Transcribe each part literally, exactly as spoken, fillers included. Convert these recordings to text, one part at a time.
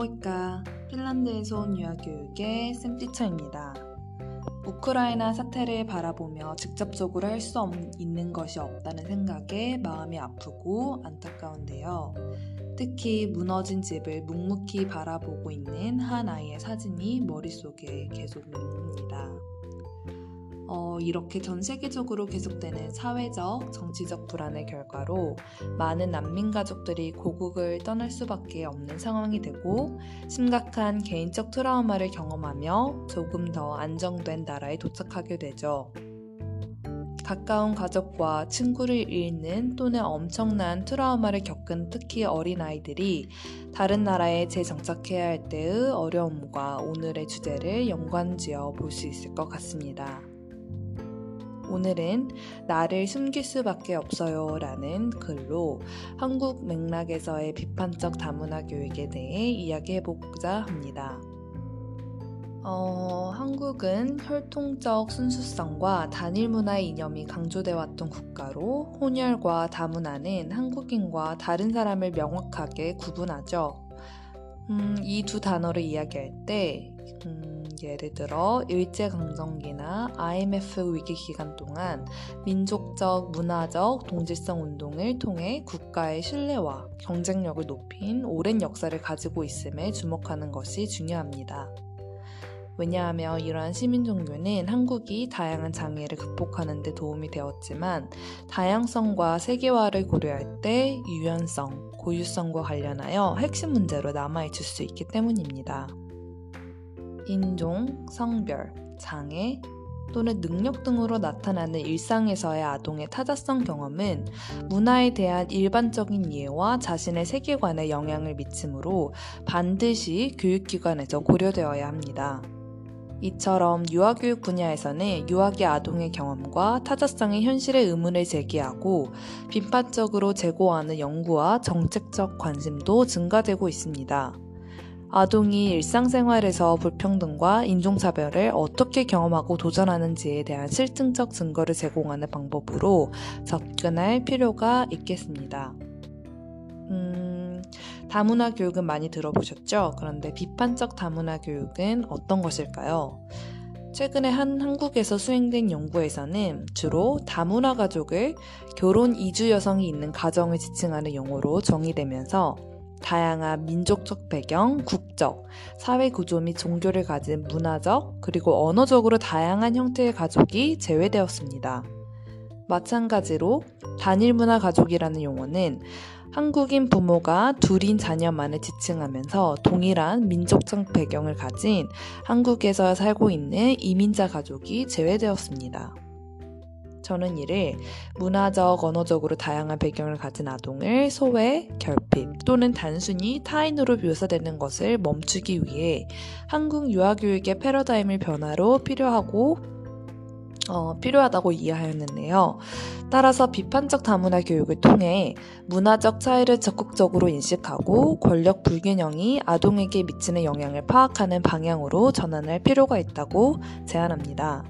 모이까, 핀란드에서 온 유아교육의 쌤티처입니다. 우크라이나 사태를 바라보며 직접적으로 할 수 있는 것이 없다는 생각에 마음이 아프고 안타까운데요. 특히 무너진 집을 묵묵히 바라보고 있는 한 아이의 사진이 머릿속에 계속 남습니다. 어, 이렇게 전 세계적으로 계속되는 사회적, 정치적 불안의 결과로 많은 난민 가족들이 고국을 떠날 수밖에 없는 상황이 되고, 심각한 개인적 트라우마를 경험하며 조금 더 안정된 나라에 도착하게 되죠. 가까운 가족과 친구를 잃는 또는 엄청난 트라우마를 겪은 특히 어린아이들이 다른 나라에 재정착해야 할 때의 어려움과 오늘의 주제를 연관지어 볼 수 있을 것 같습니다. 오늘은 나를 숨길 수밖에 없어요 라는 글로 한국 맥락에서의 비판적 다문화 교육에 대해 이야기해보고자 합니다. 어, 한국은 혈통적 순수성과 단일 문화의 이념이 강조되어 왔던 국가로, 혼혈과 다문화는 한국인과 다른 사람을 명확하게 구분하죠. 음, 이 두 단어를 이야기할 때 음, 예를 들어 일제강점기나 아이엠에프 위기 기간 동안 민족적, 문화적 동질성 운동을 통해 국가의 신뢰와 경쟁력을 높인 오랜 역사를 가지고 있음에 주목하는 것이 중요합니다. 왜냐하면 이러한 시민 종교는 한국이 다양한 장애를 극복하는 데 도움이 되었지만, 다양성과 세계화를 고려할 때 유연성, 고유성과 관련하여 핵심 문제로 남아있을 수 있기 때문입니다. 인종, 성별, 장애 또는 능력 등으로 나타나는 일상에서의 아동의 타자성 경험은 문화에 대한 일반적인 이해와 자신의 세계관에 영향을 미치므로 반드시 교육기관에서 고려되어야 합니다. 이처럼 유아교육 분야에서는 유아기 아동의 경험과 타자성의 현실의 의문을 제기하고 비판적으로 제고하는 연구와 정책적 관심도 증가되고 있습니다. 아동이 일상생활에서 불평등과 인종차별을 어떻게 경험하고 도전하는지에 대한 실증적 증거를 제공하는 방법으로 접근할 필요가 있겠습니다. 음, 다문화 교육은 많이 들어보셨죠? 그런데 비판적 다문화 교육은 어떤 것일까요? 최근에 한 한국에서 수행된 연구에서는 주로 다문화 가족을 결혼 이주 여성이 있는 가정을 지칭하는 용어로 정의되면서, 다양한 민족적 배경, 국적, 사회구조 및 종교를 가진 문화적 그리고 언어적으로 다양한 형태의 가족이 제외되었습니다. 마찬가지로 단일문화 가족이라는 용어는 한국인 부모가 둘인 자녀만을 지칭하면서 동일한 민족적 배경을 가진 한국에서 살고 있는 이민자 가족이 제외되었습니다. 저는 이를 문화적, 언어적으로 다양한 배경을 가진 아동을 소외, 결핍 또는 단순히 타인으로 묘사되는 것을 멈추기 위해 한국 유아교육의 패러다임의 변화로 필요하고 어, 필요하다고 이해하였는데요. 따라서 비판적 다문화 교육을 통해 문화적 차이를 적극적으로 인식하고 권력 불균형이 아동에게 미치는 영향을 파악하는 방향으로 전환할 필요가 있다고 제안합니다.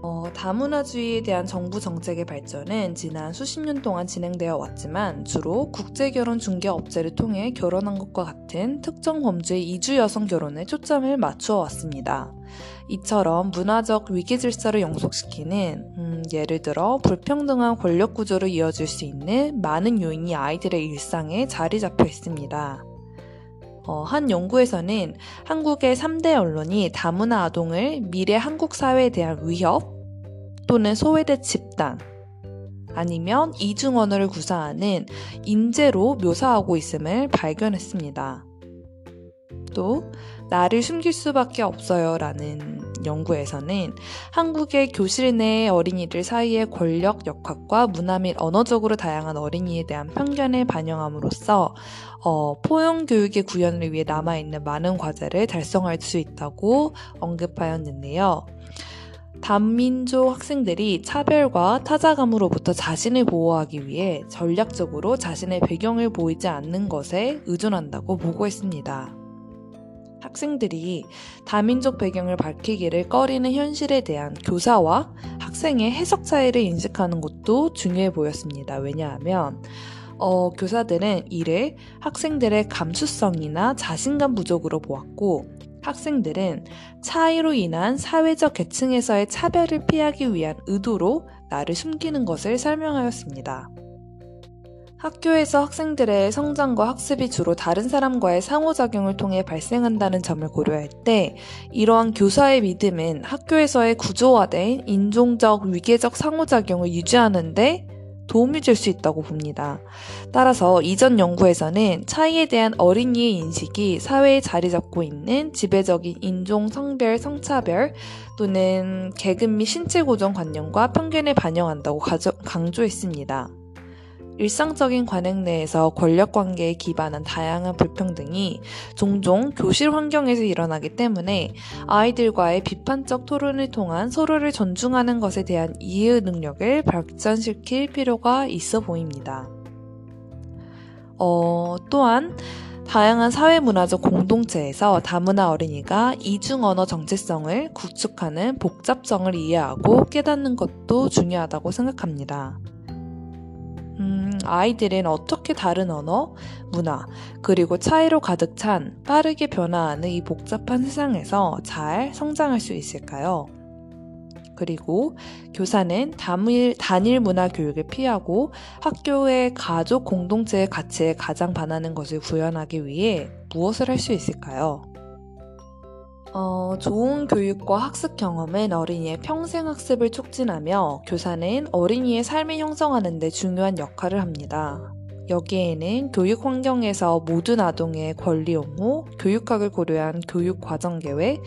어, 다문화주의에 대한 정부 정책의 발전은 지난 수십 년 동안 진행되어 왔지만, 주로 국제결혼 중개업체를 통해 결혼한 것과 같은 특정 범주의 이주 여성 결혼에 초점을 맞추어 왔습니다. 이처럼 문화적 위기 질서를 영속시키는, 음, 예를 들어 불평등한 권력 구조로 이어질 수 있는 많은 요인이 아이들의 일상에 자리 잡혀 있습니다. 어, 한 연구에서는 한국의 삼대 언론이 다문화 아동을 미래 한국 사회에 대한 위협 또는 소외된 집단, 아니면 이중 언어를 구사하는 인재로 묘사하고 있음을 발견했습니다. 또 나를 숨길 수밖에 없어요 라는 연구에서는 한국의 교실 내 어린이들 사이의 권력 역학과 문화 및 언어적으로 다양한 어린이에 대한 편견을 반영함으로써 어, 포용 교육의 구현을 위해 남아있는 많은 과제를 달성할 수 있다고 언급하였는데요. 단민족 학생들이 차별과 타자감으로부터 자신을 보호하기 위해 전략적으로 자신의 배경을 보이지 않는 것에 의존한다고 보고했습니다. 학생들이 다민족 배경을 밝히기를 꺼리는 현실에 대한 교사와 학생의 해석 차이를 인식하는 것도 중요해 보였습니다. 왜냐하면 어, 교사들은 이를 학생들의 감수성이나 자신감 부족으로 보았고, 학생들은 차이로 인한 사회적 계층에서의 차별을 피하기 위한 의도로 나를 숨기는 것을 설명하였습니다. 학교에서 학생들의 성장과 학습이 주로 다른 사람과의 상호작용을 통해 발생한다는 점을 고려할 때, 이러한 교사의 믿음은 학교에서의 구조화된 인종적, 위계적 상호작용을 유지하는 데 도움이 줄 수 있다고 봅니다. 따라서 이전 연구에서는 차이에 대한 어린이의 인식이 사회에 자리 잡고 있는 지배적인 인종, 성별, 성차별 또는 계급 및 신체 고정관념과 편견을 반영한다고 가저, 강조했습니다. 일상적인 관행 내에서 권력관계에 기반한 다양한 불평등이 종종 교실 환경에서 일어나기 때문에 아이들과의 비판적 토론을 통한 서로를 존중하는 것에 대한 이해 능력을 발전시킬 필요가 있어 보입니다. 어, 또한 다양한 사회문화적 공동체에서 다문화 어린이가 이중언어 정체성을 구축하는 복잡성을 이해하고 깨닫는 것도 중요하다고 생각합니다. 음, 아이들은 어떻게 다른 언어, 문화, 그리고 차이로 가득 찬 빠르게 변화하는 이 복잡한 세상에서 잘 성장할 수 있을까요? 그리고 교사는 단일, 단일 문화 교육을 피하고 학교의 가족 공동체의 가치에 가장 반하는 것을 구현하기 위해 무엇을 할 수 있을까요? 어, 좋은 교육과 학습 경험은 어린이의 평생 학습을 촉진하며 교사는 어린이의 삶을 형성하는 데 중요한 역할을 합니다. 여기에는 교육 환경에서 모든 아동의 권리 옹호, 교육학을 고려한 교육 과정 계획,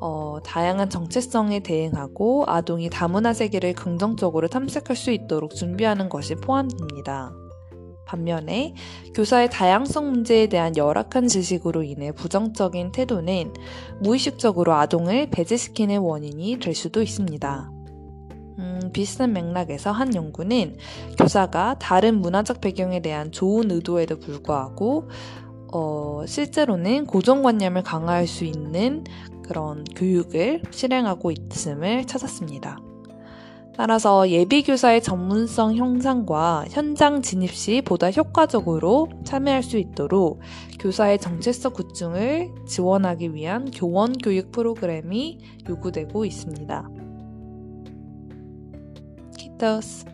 어, 다양한 정체성에 대응하고 아동이 다문화 세계를 긍정적으로 탐색할 수 있도록 준비하는 것이 포함됩니다. 반면에 교사의 다양성 문제에 대한 열악한 지식으로 인해 부정적인 태도는 무의식적으로 아동을 배제시키는 원인이 될 수도 있습니다. 음, 비슷한 맥락에서 한 연구는 교사가 다른 문화적 배경에 대한 좋은 의도에도 불구하고 어, 실제로는 고정관념을 강화할 수 있는 그런 교육을 실행하고 있음을 찾았습니다. 따라서 예비교사의 전문성 향상과 현장 진입 시 보다 효과적으로 참여할 수 있도록 교사의 정체성 구축을 지원하기 위한 교원교육 프로그램이 요구되고 있습니다. 키토스.